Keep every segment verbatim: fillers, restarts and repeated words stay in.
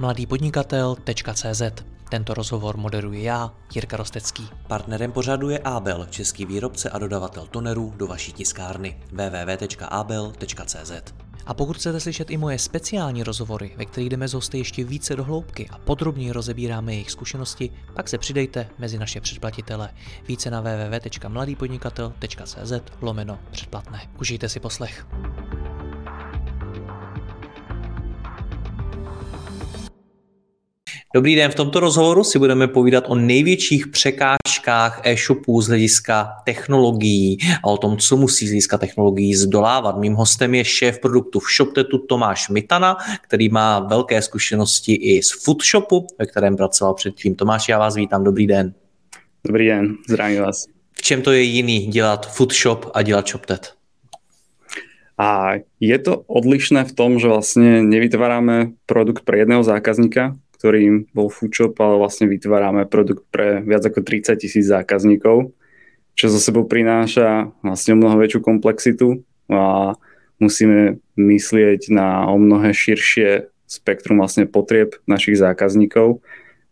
mladý podnikatel tečka cé zet. Tento rozhovor moderuji já, Jirka Rostecký. Partnerem pořadu je Abel, český výrobce a dodavatel tonerů do vaší tiskárny. w w w tečka abel tečka cé zet. A pokud chcete slyšet i moje speciální rozhovory, ve kterých jdeme s hosty ještě více do hloubky a podrobněji rozebíráme jejich zkušenosti, pak se přidejte mezi naše předplatitele. Více na w w w tečka mladý podnikatel tečka cé zet lomeno předplatné. Užijte si poslech. Dobrý den, v tomto rozhovoru si budeme povídat o největších překážkách e-shopů z hlediska technologií a o tom, co musí z hlediska technologií zdolávat. Mým hostem je šéf produktu v Shoptetu Tomáš Mitana, který má velké zkušenosti i z Footshopu, ve kterém pracoval předtím. Tomáš, já vás vítám, dobrý den. Dobrý den, zdravím vás. V čem to je jiný dělat Footshop a dělat Shoptet? A je to odlišné v tom, že vlastně nevytváráme produkt pre jedného zákazníka, ktorým bol Footshop, ale vlastne vytvárame produkt pre viac ako tridsať tisíc zákazníkov, čo za sebou prináša vlastne o mnoho väčšiu komplexitu a musíme myslieť na o mnohé širšie spektrum vlastne potrieb našich zákazníkov,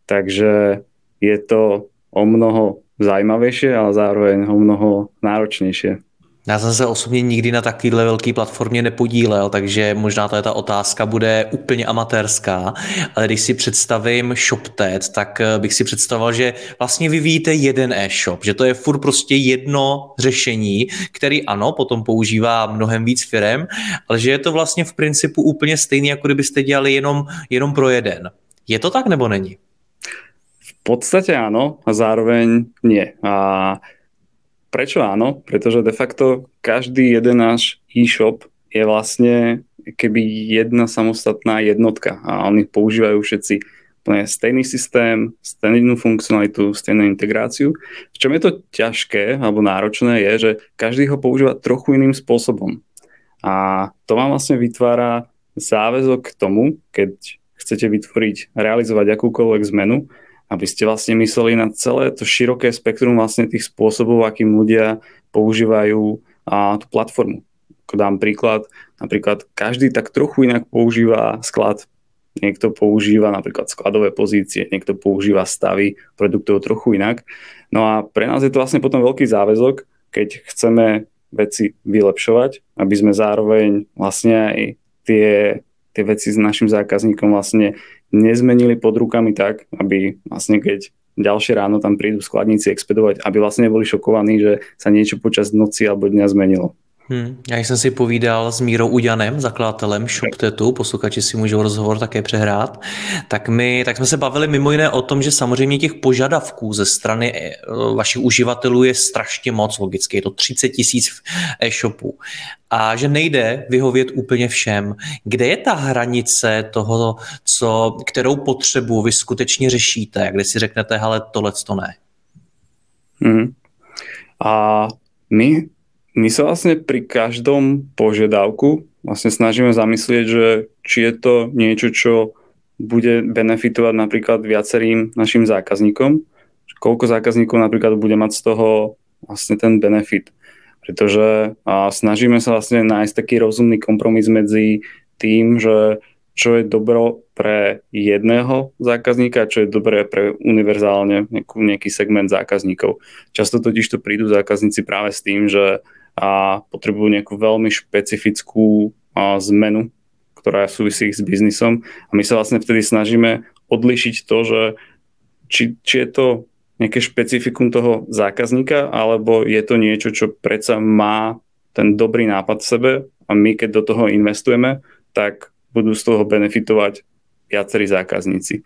takže je to o mnoho zaujímavejšie, ale zároveň o mnoho náročnejšie. Já jsem se osobně nikdy na takovýhle velký platformě nepodílel, takže možná ta otázka bude úplně amatérská, ale když si představím Shoptet, tak bych si představoval, že vlastně vyvíjíte jeden e-shop, že to je furt prostě jedno řešení, který ano, potom používá mnohem víc firem, ale že je to vlastně v principu úplně stejný, jako kdybyste dělali jenom, jenom pro jeden. Je to tak, nebo není? V podstatě ano a zároveň nie. A prečo áno? Pretože de facto každý jeden náš e-shop je vlastne keby jedna samostatná jednotka a oni používajú všetci plne stejný systém, stejnú funkcionalitu, stejnú integráciu. V čom je to ťažké alebo náročné je, že každý ho používa trochu iným spôsobom. A to vám vlastne vytvára záväzok k tomu, keď chcete vytvoriť, realizovať akúkoľvek zmenu, aby ste vlastne mysleli na celé to široké spektrum vlastne tých spôsobov, akým ľudia používajú a, tú platformu. Dám príklad, napríklad každý tak trochu inak používa sklad. Niekto používa napríklad skladové pozície, niekto používa stavy produktov trochu inak. No a pre nás je to vlastne potom veľký záväzok, keď chceme veci vylepšovať, aby sme zároveň vlastne aj tie, tie veci s našim zákazníkom vlastne nezmenili pod rukami tak, aby vlastne keď ďalšie ráno tam prídu skladníci expedovať, aby vlastne neboli šokovaní, že sa niečo počas noci alebo dňa zmenilo. Hmm. Já jsem si povídal s Mírou Udianem, zakladatelem Shoptetu, posluchači si můžou rozhovor také přehrát, tak, my, tak jsme se bavili mimo jiné o tom, že samozřejmě těch požadavků ze strany vašich uživatelů je strašně moc, logicky je to třicet tisíc e-shopů a že nejde vyhovět úplně všem. Kde je ta hranice toho, co, kterou potřebu vy skutečně řešíte, kde si řeknete, hele, tohle to ne? Hmm. A my... My sa vlastne pri každom požiadavku vlastne snažíme zamyslieť, že či je to niečo, čo bude benefitovať napríklad viacerým našim zákazníkom, koľko zákazníkov napríklad bude mať z toho vlastne ten benefit. Pretože snažíme sa vlastne nájsť taký rozumný kompromis medzi tým, že čo je dobro pre jedného zákazníka, čo je dobré pre univerzálne nejaký segment zákazníkov. Často totiž tu prídu zákazníci práve s tým, že a potrebujú nejakú veľmi špecifickú a, zmenu, ktorá súvisí s biznisom. A my sa vlastne vtedy snažíme odlišiť to, že či, či je to nejaké špecifikum toho zákazníka, alebo je to niečo, čo predsa má ten dobrý nápad v sebe a my, keď do toho investujeme, tak budú z toho benefitovať viacerí zákazníci.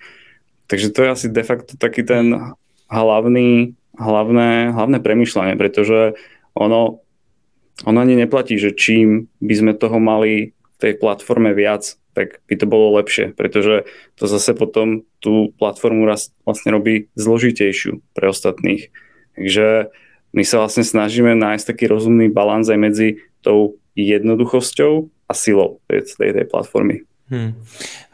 Takže to je asi de facto taký ten hlavný, hlavné, hlavné premýšľanie, pretože ono Ono ani neplatí, že čím by sme toho mali v tej platforme viac, tak by to bolo lepšie, pretože to zase potom tú platformu raz vlastne robí zložitejšiu pre ostatných. Takže my sa vlastne snažíme nájsť taký rozumný balans aj medzi tou jednoduchosťou a silou tej, tej platformy. Hmm.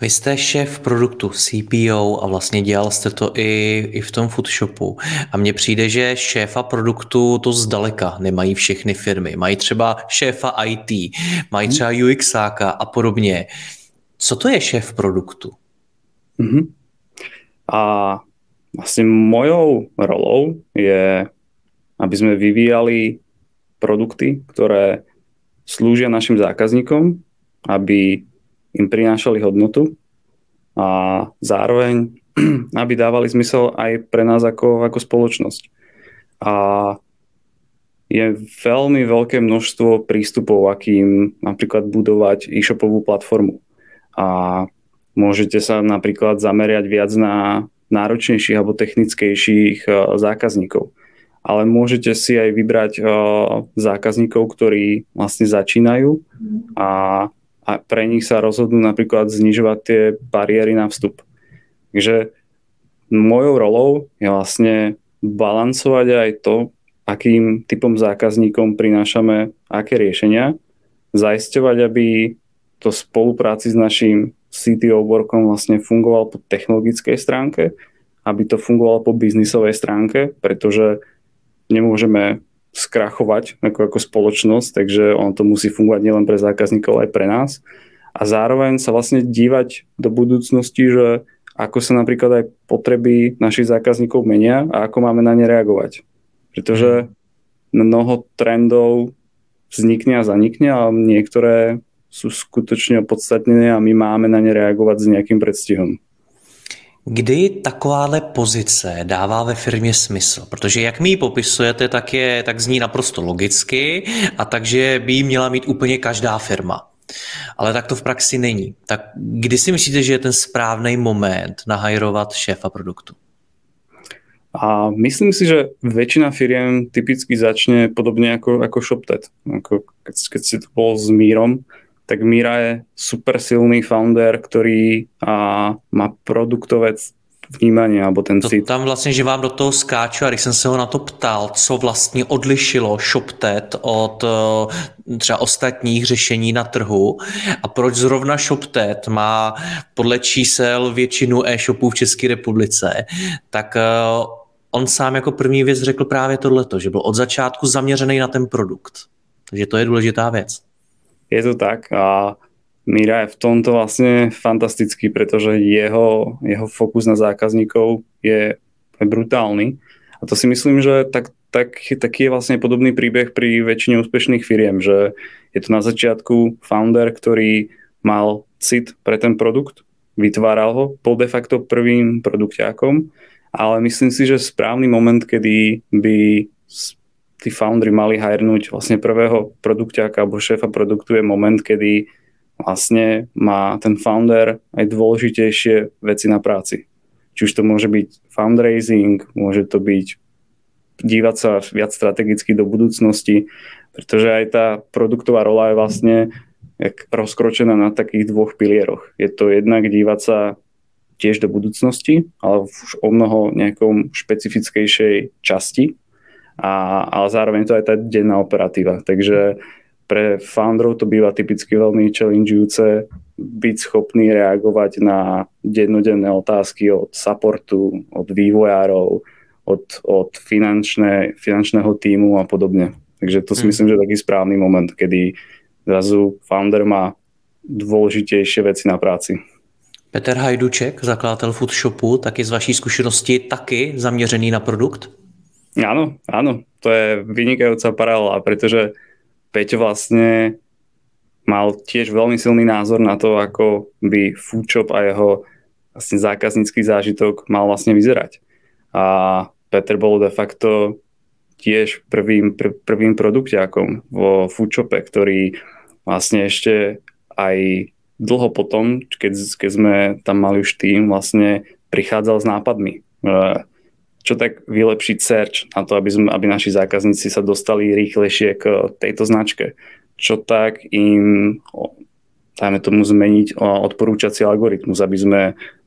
Vy jste šéf produktu C P O a vlastně dělal jste to i, i v tom Footshopu. A mně přijde, že šéfa produktu to zdaleka nemají všechny firmy. Mají třeba šéfa I T, mají třeba UXáka a podobně. Co to je šéf produktu? Mm-hmm. A vlastně mojou rolou je, aby sme vyvíjali produkty, ktoré slúžia našim zákazníkom, aby im prinášali hodnotu a zároveň, aby dávali zmysel aj pre nás ako, ako spoločnosť. A je veľmi veľké množstvo prístupov, akým napríklad budovať e-shopovú platformu. A môžete sa napríklad zameriať viac na náročnejších alebo technickejších zákazníkov. Ale môžete si aj vybrať uh, zákazníkov, ktorí vlastne začínajú a, a pre nich sa rozhodnú napríklad znižovať tie bariéry na vstup. Takže mojou rolou je vlastne balancovať aj to, akým typom zákazníkom prinášame aké riešenia, zaisťovať, aby to v spolupráci s našim C T O workom vlastne fungovalo po technologickej stránke, aby to fungovalo po biznisovej stránke, pretože nemôžeme skrachovať ako, ako spoločnosť, takže on to musí fungovať nielen pre zákazníkov, ale aj pre nás. A zároveň sa vlastne dívať do budúcnosti, že ako sa napríklad aj potreby našich zákazníkov menia a ako máme na ne reagovať. Pretože mnoho trendov vznikne a zanikne a niektoré sú skutočne opodstatnené a my máme na ne reagovať s nejakým predstihom. Kdy takováhle pozice dává ve firmě smysl? Protože jak mi ji popisujete, tak, je, tak zní naprosto logicky a takže by ji měla mít úplně každá firma. Ale tak to v praxi není. Tak kdy si myslíte, že je ten správný moment nahajrovat šéfa produktu? A myslím si, že většina firm typicky začne podobně jako, jako Shoptet. Jako, keď si to bylo s Mírom, tak Míra je super silný founder, ktorý a, má produktové vnímanie, alebo ten cít. To tam vlastne, že vám do toho skáču a když jsem se ho na to ptal, co vlastně odlišilo Shoptet od třeba ostatních řešení na trhu a proč zrovna Shoptet má podle čísel většinu e-shopů v České republice, tak on sám jako první věc řekl právě tohleto, že byl od začátku zaměřený na ten produkt. Takže to je důležitá věc. Je to tak a Míra je v tomto vlastne fantastický, pretože jeho, jeho fokus na zákazníkov je brutálny. A to si myslím, že tak, tak, taký je vlastne podobný príbeh pri väčšine úspešných firiem, že je to na začiatku founder, ktorý mal cit pre ten produkt, vytváral ho, bol de facto prvým produkťákom, ale myslím si, že správny moment, kedy by tí foundry mali hajrnúť vlastne prvého produkťáka alebo šéfa produktu je moment, kedy vlastne má ten founder aj dôležitejšie veci na práci. Či už to môže byť fundraising, môže to byť dívať sa viac strategicky do budúcnosti, pretože aj tá produktová rola je vlastne rozkročená na takých dvoch pilieroch. Je to jednak dívať sa tiež do budúcnosti, ale už o mnoho nejakom špecifickejšej časti, A, ale zároveň to je tá denná operatíva. Takže pre founderov to býva typicky veľmi challengeujúce byť schopný reagovať na dennodenné otázky od supportu, od vývojárov, od, od finančné, finančného tímu a podobne. Takže to si myslím, že je taký správny moment, kedy zrazu founder má dôležitejšie veci na práci. Peter Hajduček, zakladatel Footshopu, tak je z vaší zkušenosti taky zaměřený na produkt? Áno, áno, to je vynikajúca paralela, pretože Peťo vlastne mal tiež veľmi silný názor na to, ako by Footshop a jeho vlastne zákaznícky zážitok mal vlastne vyzerať. A Peter bol de facto tiež prvým, pr- prvým produkťákom vo Footshope, ktorý vlastne ešte aj dlho potom, keď, keď sme tam mali už tým, vlastne prichádzal s nápadmi. Čo tak vylepšiť search na to, aby, sme, aby naši zákazníci sa dostali rýchlejšie k tejto značke. Čo tak im, dajme tomu, zmeniť odporúčací algoritmus, aby sme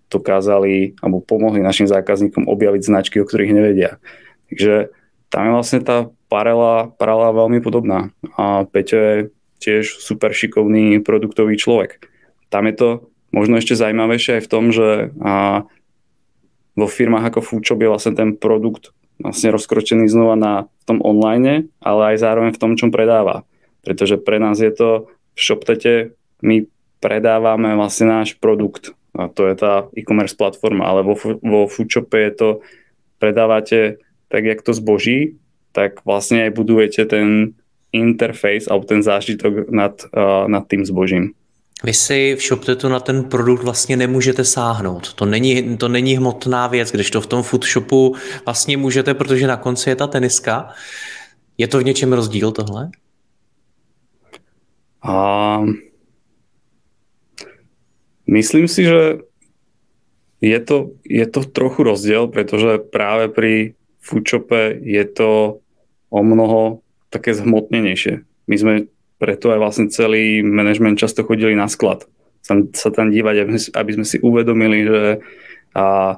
dokázali alebo pomohli našim zákazníkom objaviť značky, o ktorých nevedia. Takže tam je vlastne tá paralela, paralela veľmi podobná. A Peťo je tiež super šikovný produktový človek. Tam je to možno ešte zaujímavejšie aj v tom, že a, vo firmách ako Footshop je vlastne ten produkt vlastne rozkročený znova na v tom online, ale aj zároveň v tom, čom predáva. Pretože pre nás je to v Shoptete, my predávame vlastne náš produkt a to je tá e-commerce platforma, ale vo, vo Foodshope je to, predávate tak, jak to zboží, tak vlastne aj budujete ten interface alebo ten zážitok nad, uh, nad tým zbožím. Vy si v Shoptetu na ten produkt vlastně nemůžete sáhnout. To není, to není hmotná věc, když to v tom Foodshopu vlastně můžete, protože na konci je ta teniska. Je to v něčem rozdíl tohle? A... Myslím si, že je to, je to trochu rozdiel, protože právě pri Foodshope je to o mnoho také zhmotnenějšie. My jsme preto aj vlastne celý management často chodili na sklad. Sam sa tam dívať, aby sme si uvedomili, že a,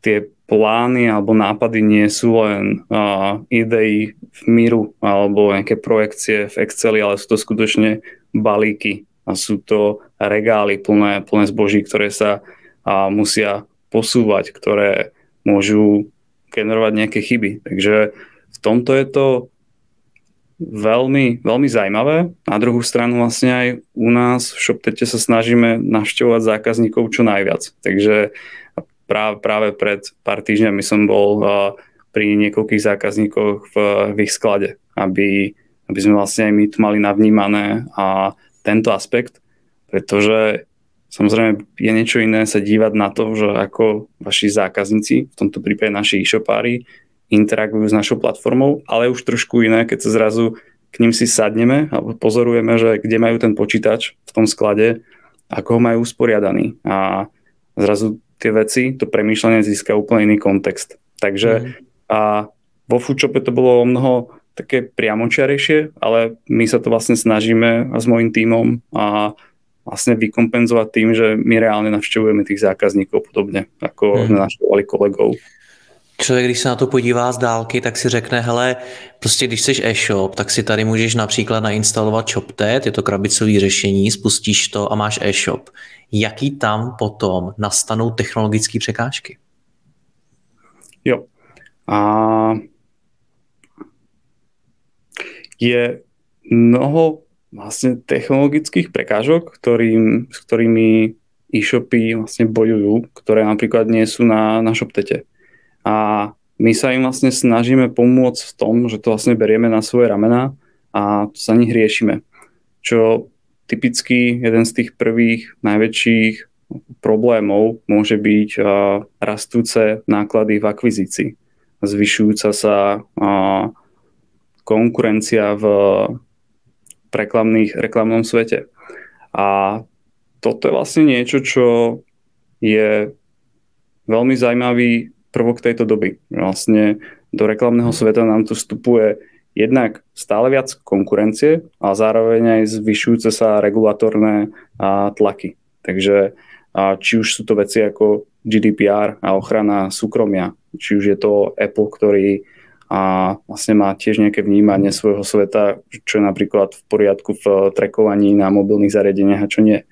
tie plány alebo nápady nie sú len a, idei v míru alebo nejaké projekcie v Exceli, ale sú to skutočne balíky a sú to regály plné, plné zboží, ktoré sa a, musia posúvať, ktoré môžu generovať nejaké chyby. Takže v tomto je to Veľmi, veľmi zajímavé. Na druhou stranu vlastne aj u nás v Shoptete sa snažíme navštevovať zákazníkov čo najviac. Takže práve, práve pred pár týždňami som bol pri niekoľkých zákazníkoch v, v ich sklade, aby, aby sme vlastne aj my tu mali navnímané a tento aspekt, pretože samozrejme je niečo iné sa dívať na to, že ako vaši zákazníci, v tomto prípade naši e-shopári, interagujú s našou platformou, ale už trošku iné, keď sa zrazu k ním si sadneme a pozorujeme, že kde majú ten počítač v tom sklade, ako ho majú usporiadaný. A zrazu tie veci, to premýšľanie získa úplne iný kontext. Takže mm. a vo Foodshope to bolo o mnoho také priamočiarejšie, ale my sa to vlastne snažíme s mojím tímom a vlastne vykompenzovať tým, že my reálne navštevujeme tých zákazníkov podobne, ako mm. navštevovali kolegov. Člověk, když se na to podívá z dálky, tak si řekne, hele, prostě když jsi e-shop, tak si tady můžeš například nainstalovat Shoptet, je to krabicové řešení, spustíš to a máš e-shop. Jaký tam potom nastanou technologické překážky? Jo. A je mnoho vlastně technologických překážek, kterým, s kterými e-shopy vlastně bojují, které například nie sú na, na Shoptete. A my sa im vlastne snažíme pomôcť v tom, že to vlastne berieme na svoje ramena a to sa nich riešime. Čo typicky jeden z tých prvých najväčších problémov môže byť rastúce náklady v akvizícii. Zvyšujúca sa konkurencia v reklamných, reklamnom svete. A toto je vlastne niečo, čo je veľmi zaujímavý prvok tejto doby. Vlastne do reklamného sveta nám tu vstupuje jednak stále viac konkurencie a zároveň aj zvyšujúce sa regulatorné tlaky. Takže či už sú to veci ako G D P R a ochrana súkromia, či už je to Apple, ktorý vlastne má tiež nejaké vnímanie svojho sveta, čo je napríklad v poriadku v trackovaní na mobilných zariadeniach a čo nie.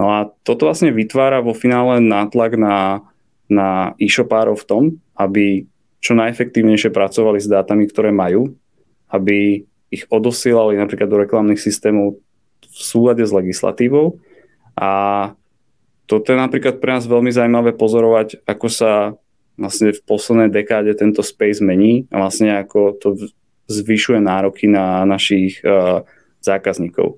No a toto vlastne vytvára vo finále nátlak na na e-shopárov v tom, aby čo najefektívnejšie pracovali s dátami, ktoré majú, aby ich odosielali napríklad do reklamných systémov v súlade s legislatívou. A toto je napríklad pre nás veľmi zaujímavé pozorovať, ako sa vlastne v poslednej dekáde tento space mení a vlastne ako to zvyšuje nároky na našich uh, zákazníkov.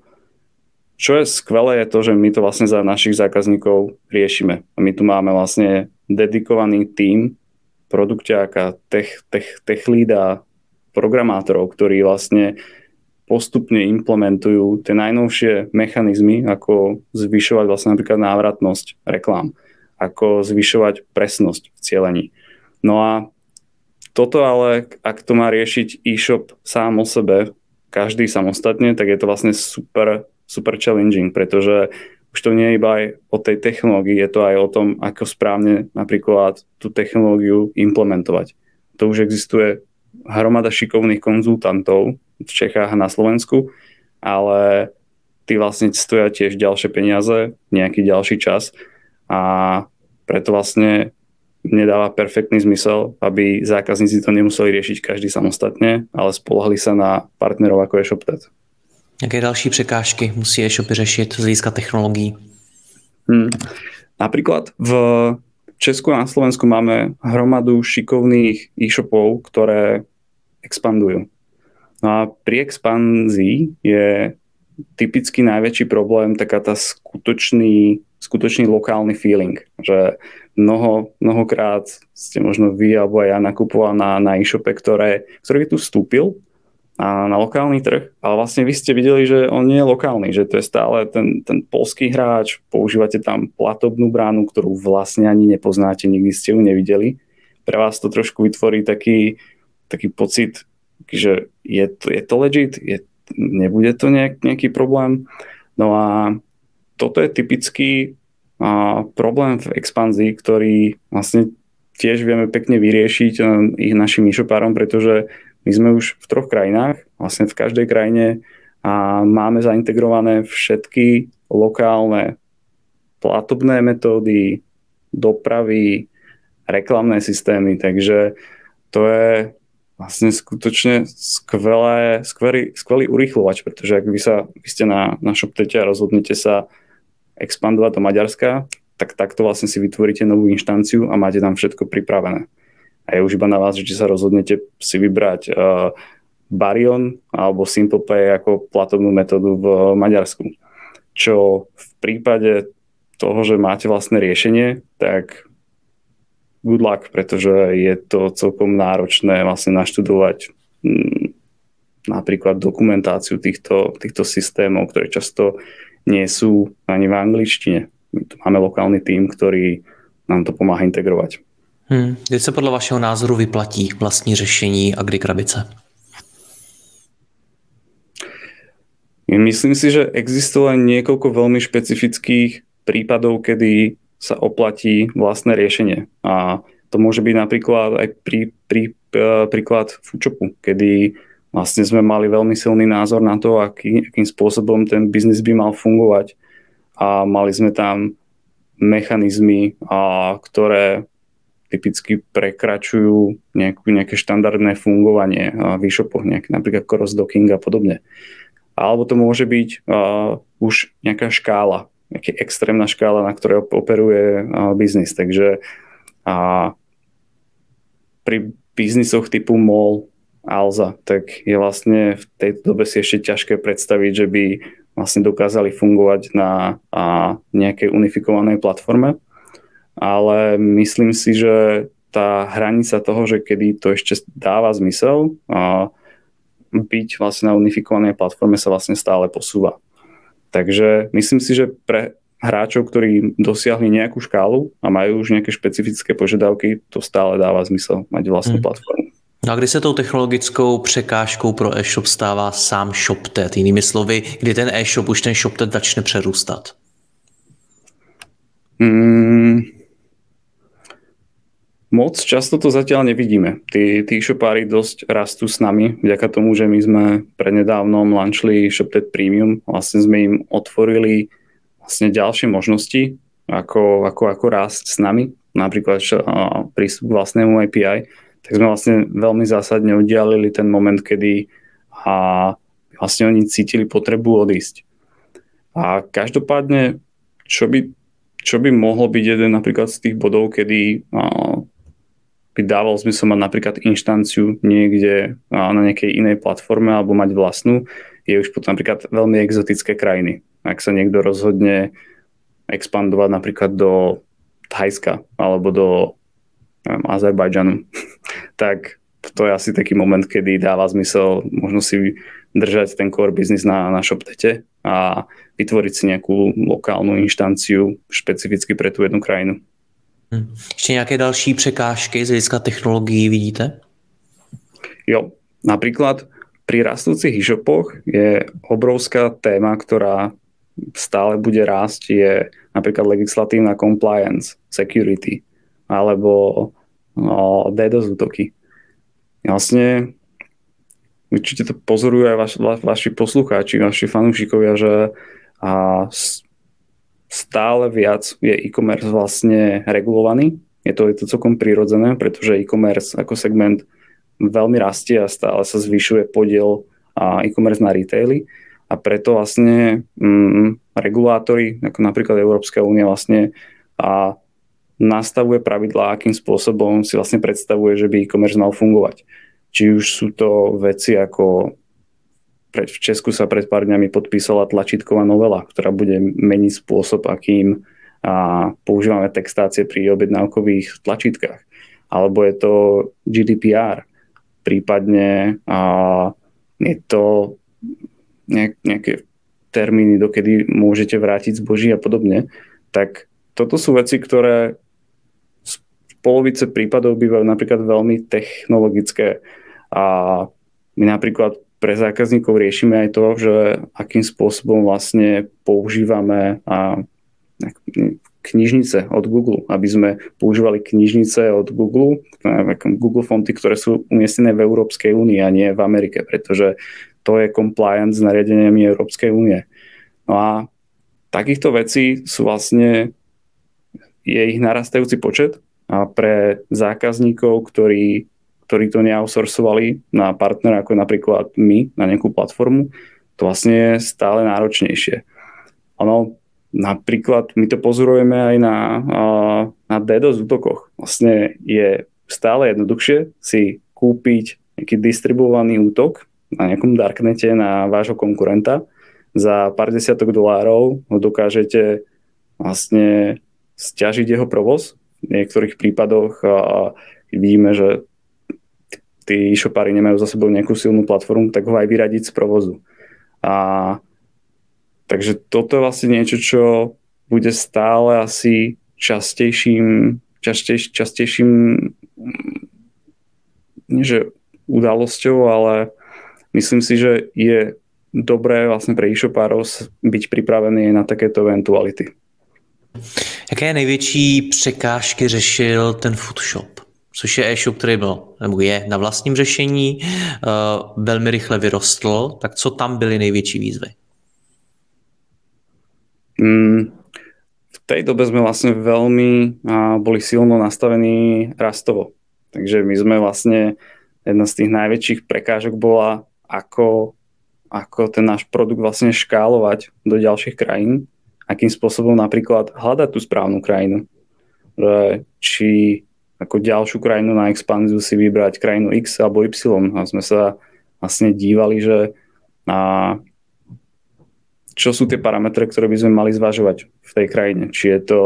Čo je skvelé je to, že my to vlastne za našich zákazníkov riešime. A my tu máme vlastne dedikovaný tím produkťáka, tech, tech, tech lída, programátorov, ktorí vlastne postupne implementujú tie najnovšie mechanizmy, ako zvyšovať vlastne napríklad návratnosť reklám, ako zvyšovať presnosť v cielení. No a toto ale, ak to má riešiť e-shop sám o sebe, každý samostatne, tak je to vlastne super super challenging, pretože už to nie je iba aj o tej technológii, je to aj o tom, ako správne napríklad tú technológiu implementovať. To už existuje hromada šikovných konzultantov v Čechách a na Slovensku, ale tí vlastne stoja tiež ďalšie peniaze, nejaký ďalší čas a preto vlastne nedáva perfektný zmysel, aby zákazníci to nemuseli riešiť každý samostatne, ale spolahli sa na partnerov ako je Shoptet. Jaké další překážky musí e-shopy řešit z hlediska technologií? Hmm. Napríklad v Česku a na Slovensku máme hromadu šikovných e-shopov, ktoré expandujú. No a pri expanzii je typicky najväčší problém taká tá skutočný, skutočný lokálny feeling, že mnoho, mnohokrát ste možno vy alebo aj ja nakupoval na, na e-shope, ktoré, ktorý tu vstúpil a na lokálny trh, ale vlastne vy ste videli, že on nie je lokálny, že to je stále ten, ten poľský hráč, používate tam platobnú bránu, ktorú vlastne ani nepoznáte, nikdy ste ju nevideli. Pre vás to trošku vytvorí taký, taký pocit, že je to, je to legit, je, nebude to nejak, nejaký problém. No a toto je typický a, problém v expanzii, ktorý vlastne tiež vieme pekne vyriešiť a, ich našim e-shopárom, pretože my sme už v troch krajinách, vlastne v každej krajine a máme zaintegrované všetky lokálne platobné metódy, dopravy, reklamné systémy, takže to je vlastne skutočne skvelé, skvelý, skvelý urýchľovač, pretože ak vy, sa, vy ste na, na Shoptete a rozhodnete sa expandovať do Maďarska, tak takto vlastne si vytvoríte novú inštanciu a máte tam všetko pripravené. A je už iba na vás, že či sa rozhodnete si vybrať uh, Barion alebo SimplePay ako platobnú metódu v uh, Maďarsku. Čo v prípade toho, že máte vlastné riešenie, tak good luck, pretože je to celkom náročné vlastne naštudovať m, napríklad dokumentáciu týchto, týchto systémov, ktoré často nie sú ani v angličtine. My tu máme lokálny tím, ktorý nám to pomáha integrovať. Hmm. Kdy se podle vašeho názoru vyplatí vlastní řešení a kdy krabice? Myslím si, že existuje niekoľko veľmi špecifických prípadov, kedy sa oplatí vlastné riešenie. A to môže byť napríklad aj prí, prí, príklad Footshopu, kedy vlastne sme mali veľmi silný názor na to, aký, akým spôsobom ten biznis by mal fungovať. A mali sme tam mechanizmy, a, ktoré typicky prekračujú nejakú, nejaké štandardné fungovanie v e-shopoch, nejaké, napríklad cross-docking a podobne. Alebo to môže byť uh, už nejaká škála, nejaká extrémna škála, na ktorej operuje uh, biznis. Takže uh, pri biznisoch typu Mall, Alza, tak je vlastne v tejto dobe si ešte ťažké predstaviť, že by vlastne dokázali fungovať na uh, nejakej unifikovanej platforme. Ale myslím si, že tá hranica toho, že kedy to ešte dáva zmysel, a byť vlastne na unifikovanej platforme sa vlastne stále posúva. Takže myslím si, že pre hráčov, ktorí dosiahli nejakú škálu a majú už nejaké špecifické požiadavky, to stále dáva zmysel mať vlastnú hmm. platformu. No a kdy se tou technologickou překážkou pro e-shop stává sám Shoptet? Jinými slovy, kdy ten e-shop už ten Shoptet začne přerůstat? Hmm... Moc často to zatiaľ nevidíme. Tí, tí e-shopári dosť rastú s nami, vďaka tomu, že my sme prednedávnom launchli Shoptet Premium. Vlastne sme im otvorili vlastne ďalšie možnosti, ako, ako, ako rásť s nami, napríklad prístup k vlastnému á pé í. Tak sme vlastne veľmi zásadne oddialili ten moment, kedy a vlastne oni cítili potrebu odísť. A každopádne, čo by, čo by mohlo byť jeden napríklad z tých bodov, kedy by dával zmysel mať napríklad inštanciu niekde na nejakej inej platforme alebo mať vlastnú, je už potom napríklad veľmi exotické krajiny. Ak sa niekto rozhodne expandovať napríklad do Thajska alebo do neviem, Azerbajdžanu, tak to je asi taký moment, kedy dáva zmysel možno si držať ten core business na, na Shoptete a vytvoriť si nejakú lokálnu inštanciu špecificky pre tú jednu krajinu. Hmm. Ještě nějaké další překážky z hlediska technologií vidíte? Jo, napríklad pri rastúcich e-shopoch je obrovská téma, ktorá stále bude rásť, je napríklad legislatívna compliance, security, alebo no, DDoS útoky. Jasne, určite to pozorujú aj vaš, va, vaši poslucháči, vaši fanúšikovia, že a, stále viac je e-commerce vlastne regulovaný. Je to, je to celkom prirodzené, pretože e-commerce ako segment veľmi rastie a stále sa zvyšuje podiel e-commerce na retaily. A preto vlastne mm, regulátori, ako napríklad Európska únia, vlastne a nastavuje pravidlá, akým spôsobom si vlastne predstavuje, že by e-commerce mal fungovať. Či už sú to veci ako v Česku sa pred pár dňami podpísala tlačítková novela, ktorá bude meniť spôsob, akým a používame textácie pri objednávkových tlačítkach. Alebo je to G D P R, prípadne a je to nejaké termíny, dokedy môžete vrátiť zboží a podobne. Tak toto sú veci, ktoré z polovice prípadov bývajú napríklad veľmi technologické. A my napríklad pre zákazníkov riešime aj to, že akým spôsobom vlastne používame a knižnice od Google, aby sme používali knižnice od Google, Google fonty, ktoré sú umiestnené v Európskej únii a nie v Amerike, pretože to je compliance s nariadeniami Európskej únie. No a takýchto vecí sú vlastne, je ich narastajúci počet a pre zákazníkov, ktorí, ktorí to neoutsourcovali na partnera, ako napríklad my, na nejakú platformu, to vlastne je stále náročnejšie. Ono napríklad my to pozorujeme aj na, na DDoS útokoch. Vlastne je stále jednoduchšie si kúpiť nejaký distribuovaný útok na nejakom darknete na vášho konkurenta. Za pár desiatok dolárov ho dokážete vlastne sťažiť jeho provoz. V niektorých prípadoch vidíme, že tí e-shopári nemajú za sebou nejakú silnú platformu, tak ho aj vyradiť z provozu. A takže toto je vlastne niečo, čo bude stále asi častejším, častejš, častejším nie že udalosťou, ale myslím si, že je dobré vlastne pre e-shopárov byť pripravený na takéto eventuality. Jaké největší překážky řešil ten Footshop? Což je e-shop, který byl, nebo je na vlastním řešení, uh, velmi rychle vyrostl, tak co tam byly největší výzvy? V tej dobe sme vlastne veľmi boli silno nastavení rastovo. Takže my sme vlastne, jedna z tých najväčších prekážok bola, ako, ako ten náš produkt vlastne škálovať do ďalších krajín, akým spôsobom napríklad hľadať tú správnu krajinu. Či ako ďalšiu krajinu na expanziu si vybrať krajinu X alebo Y. A sme sa vlastne dívali, že na čo sú tie parametre, ktoré by sme mali zvažovať v tej krajine. Či je to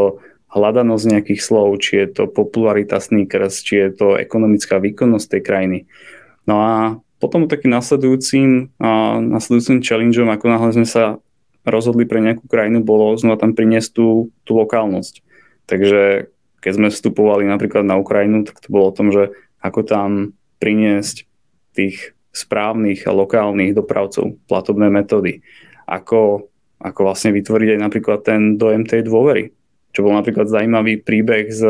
hľadanosť nejakých slov, či je to popularita sneakers, či je to ekonomická výkonnosť tej krajiny. No a potom takým nasledujúcim, a nasledujúcim challengeom, ako náhle sme sa rozhodli pre nejakú krajinu, bolo znova tam priniesť tú, tú lokálnosť. Takže keď sme vstupovali napríklad na Ukrajinu, tak to bolo o tom, že ako tam priniesť tých správnych a lokálnych dopravcov, platobné metódy. Ako, ako vlastne vytvoriť aj napríklad ten dojem tej dôvery. Čo bol napríklad zaujímavý príbeh z,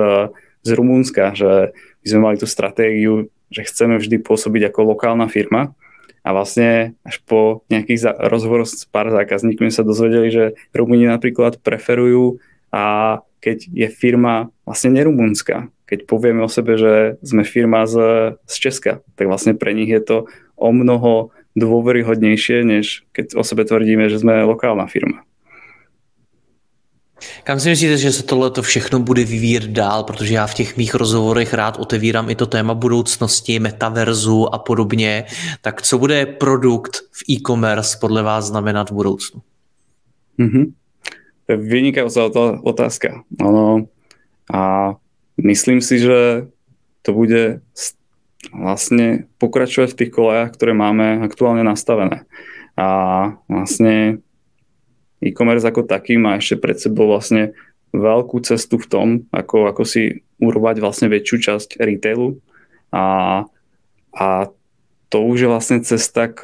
z Rumunska, že my sme mali tú stratégiu, že chceme vždy pôsobiť ako lokálna firma a vlastne až po nejakých rozhovoroch s pár zákazníkmi sa dozvedeli, že Rumúni napríklad preferujú, a keď je firma vlastne nerumunská, keď povieme o sebe, že sme firma z, z Česka, tak vlastne pre nich je to o mnoho dôveryhodnejšie, než keď o sebe tvrdíme, že sme lokálna firma. Kam si myslíte, že se tohleto všechno bude vyvíjet dál, protože já v těch mých rozhovorech rád otevírám i to téma budoucnosti, metaverzu a podobně. Tak co bude produkt v e-commerce podle vás znamenat v budoucnu? Mm-hmm. Vynikajúca otázka. Ono, a myslím si, že to bude vlastne pokračovať v tých kolejách, ktoré máme aktuálne nastavené. A vlastne e-commerce ako taký má ešte pred sebou vlastne veľkú cestu v tom, ako, ako si urobať vlastne väčšiu časť retailu. A, a to už je vlastne cesta k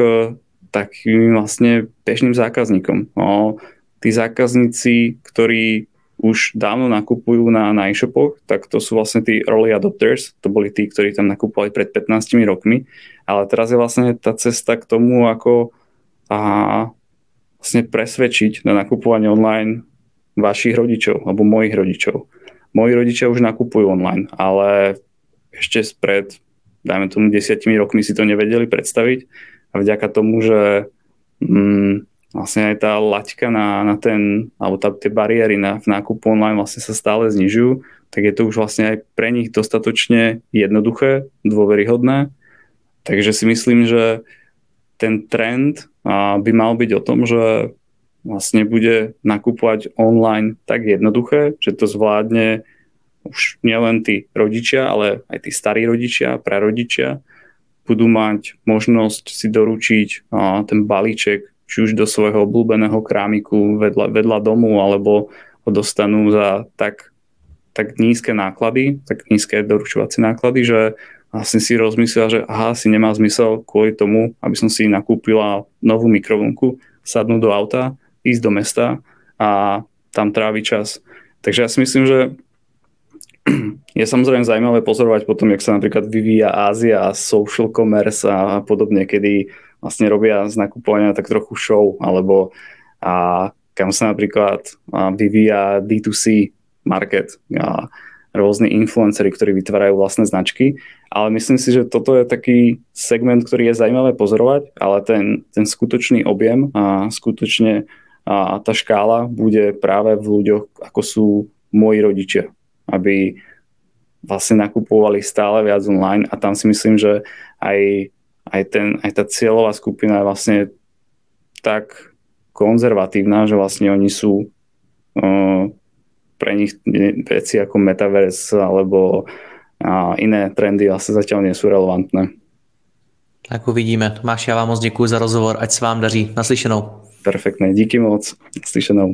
takým vlastne bežným zákazníkom. No, tí zákazníci, ktorí už dávno nakupujú na, na e-shopoch, tak to sú vlastne tí early adopters, to boli tí, ktorí tam nakupovali pred pätnástimi rokmi, ale teraz je vlastne tá cesta k tomu, ako a, vlastne presvedčiť na nakupovanie online vašich rodičov, alebo mojich rodičov. Moji rodičia už nakupujú online, ale ešte spred, dajme tomu, desiatimi rokmi si to nevedeli predstaviť a vďaka tomu, že mm, vlastne aj tá laťka na, na ten, alebo tá, tie bariéry na, v nákupu online vlastne sa stále znižujú, tak je to už vlastne aj pre nich dostatočne jednoduché, dôveryhodné. Takže si myslím, že ten trend by mal byť o tom, že vlastne bude nakupovať online tak jednoduché, že to zvládne už nielen tí rodičia, ale aj tí starí rodičia, prarodičia budú mať možnosť si doručiť ten balíček či už do svojho obľúbeného krámiku vedľa, vedľa domu, alebo ho dostanú za tak, tak nízke náklady, tak nízke doručovacie náklady, že vlastne si rozmyslia, že aha, si nemá zmysel kvôli tomu, aby som si nakúpila novú mikrovlnku, sadnúť do auta, ísť do mesta a tam tráviť čas. Takže ja si myslím, že je samozrejme zaujímavé pozorovať potom, jak sa napríklad vyvíja Ázia a social commerce a podobne, kedy vlastne robia z nakupovania tak trochu show, alebo a, kam sa napríklad a, vyvíja dé dva cé market a rôzne influenceri, ktorí vytvárajú vlastné značky, ale myslím si, že toto je taký segment, ktorý je zaujímavé pozorovať, ale ten, ten skutočný objem a skutočne a, tá škála bude práve v ľuďoch, ako sú moji rodičia, aby vlastne nakupovali stále viac online a tam si myslím, že aj Aj, ten, aj tá cieľová skupina je vlastne tak konzervatívna, že vlastne oni sú uh, pre nich veci ako Metaverse alebo uh, iné trendy vlastne zatiaľ nie sú relevantné. Tak uvidíme. Tomáš, já vám moc děkuji za rozhovor. Ať se vám daří. Naslyšenou. Perfektně. Díky moc. Naslyšenou.